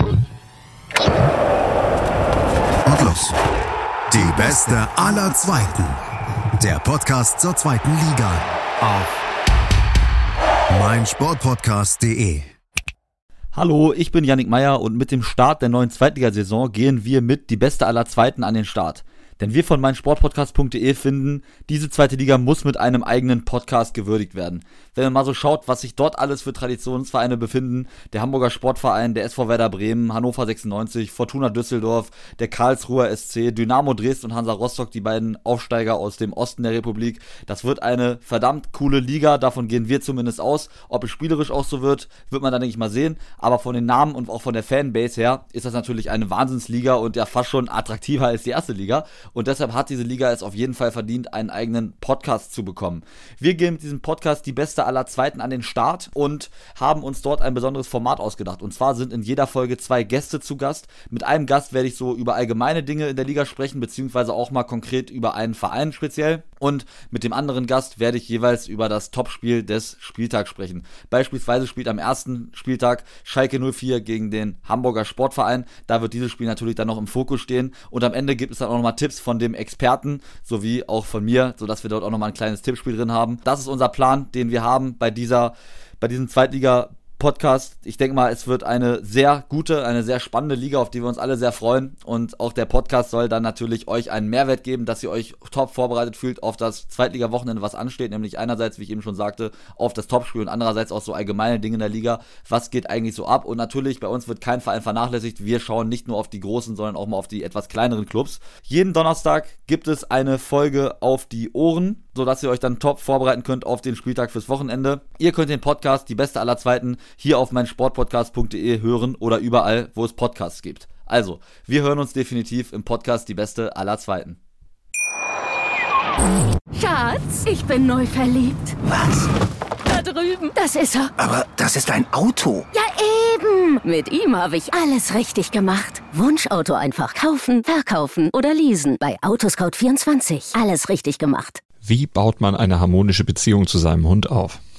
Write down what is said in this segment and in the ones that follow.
Und los. Die beste aller Zweiten. Der Podcast zur zweiten Liga auf meinsportpodcast.de. Hallo, ich bin Jannik Meyer und mit dem Start der neuen Zweitligasaison gehen wir mit Die beste aller Zweiten an den Start. Denn wir von meinsportpodcast.de finden, diese zweite Liga muss mit einem eigenen Podcast gewürdigt werden. Wenn man mal so schaut, was sich dort alles für Traditionsvereine befinden, der Hamburger Sportverein, der SV Werder Bremen, Hannover 96, Fortuna Düsseldorf, der Karlsruher SC, Dynamo Dresden und Hansa Rostock, die beiden Aufsteiger aus dem Osten der Republik, das wird eine verdammt coole Liga, davon gehen wir zumindest aus. Ob es spielerisch auch so wird, wird man dann, denke ich, mal sehen, aber von den Namen und auch von der Fanbase her ist das natürlich eine Wahnsinnsliga und ja fast schon attraktiver als die erste Liga, und deshalb hat diese Liga es auf jeden Fall verdient, einen eigenen Podcast zu bekommen. Wir gehen mit diesem Podcast Die beste aller Zweiten an den Start und haben uns dort ein besonderes Format ausgedacht, und zwar sind in jeder Folge 2 Gäste zu Gast. Mit einem Gast werde ich so über allgemeine Dinge in der Liga sprechen, beziehungsweise auch mal konkret über einen Verein speziell, und mit dem anderen Gast werde ich jeweils über das Topspiel des Spieltags sprechen. Beispielsweise spielt am ersten Spieltag Schalke 04 gegen den Hamburger Sportverein, da wird dieses Spiel natürlich dann noch im Fokus stehen, und am Ende gibt es dann auch nochmal Tipps von dem Experten sowie auch von mir, sodass wir dort auch nochmal ein kleines Tippspiel drin haben. Das ist unser Plan, den wir haben bei diesem Zweitliga-Podcast. Ich denke mal, es wird eine sehr gute, eine sehr spannende Liga, auf die wir uns alle sehr freuen, und auch der Podcast soll dann natürlich euch einen Mehrwert geben, dass ihr euch top vorbereitet fühlt auf das Zweitliga-Wochenende, was ansteht, nämlich einerseits, wie ich eben schon sagte, auf das Topspiel und andererseits auch so allgemeine Dinge in der Liga, was geht eigentlich so ab, und natürlich, bei uns wird kein Verein vernachlässigt, wir schauen nicht nur auf die großen, sondern auch mal auf die etwas kleineren Clubs. Jeden Donnerstag gibt es eine Folge auf die Ohren, sodass ihr euch dann top vorbereiten könnt auf den Spieltag fürs Wochenende. Ihr könnt den Podcast Die beste aller Zweiten hier auf meinsportpodcast.de hören oder überall, wo es Podcasts gibt. Also, wir hören uns definitiv im Podcast Die beste aller Zweiten. Schatz, ich bin neu verliebt. Was? Da drüben. Das ist er. Aber das ist ein Auto. Ja, eben. Mit ihm habe ich alles richtig gemacht. Wunschauto einfach kaufen, verkaufen oder leasen. Bei Autoscout24. Alles richtig gemacht. Wie baut man eine harmonische Beziehung zu seinem Hund auf?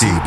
Die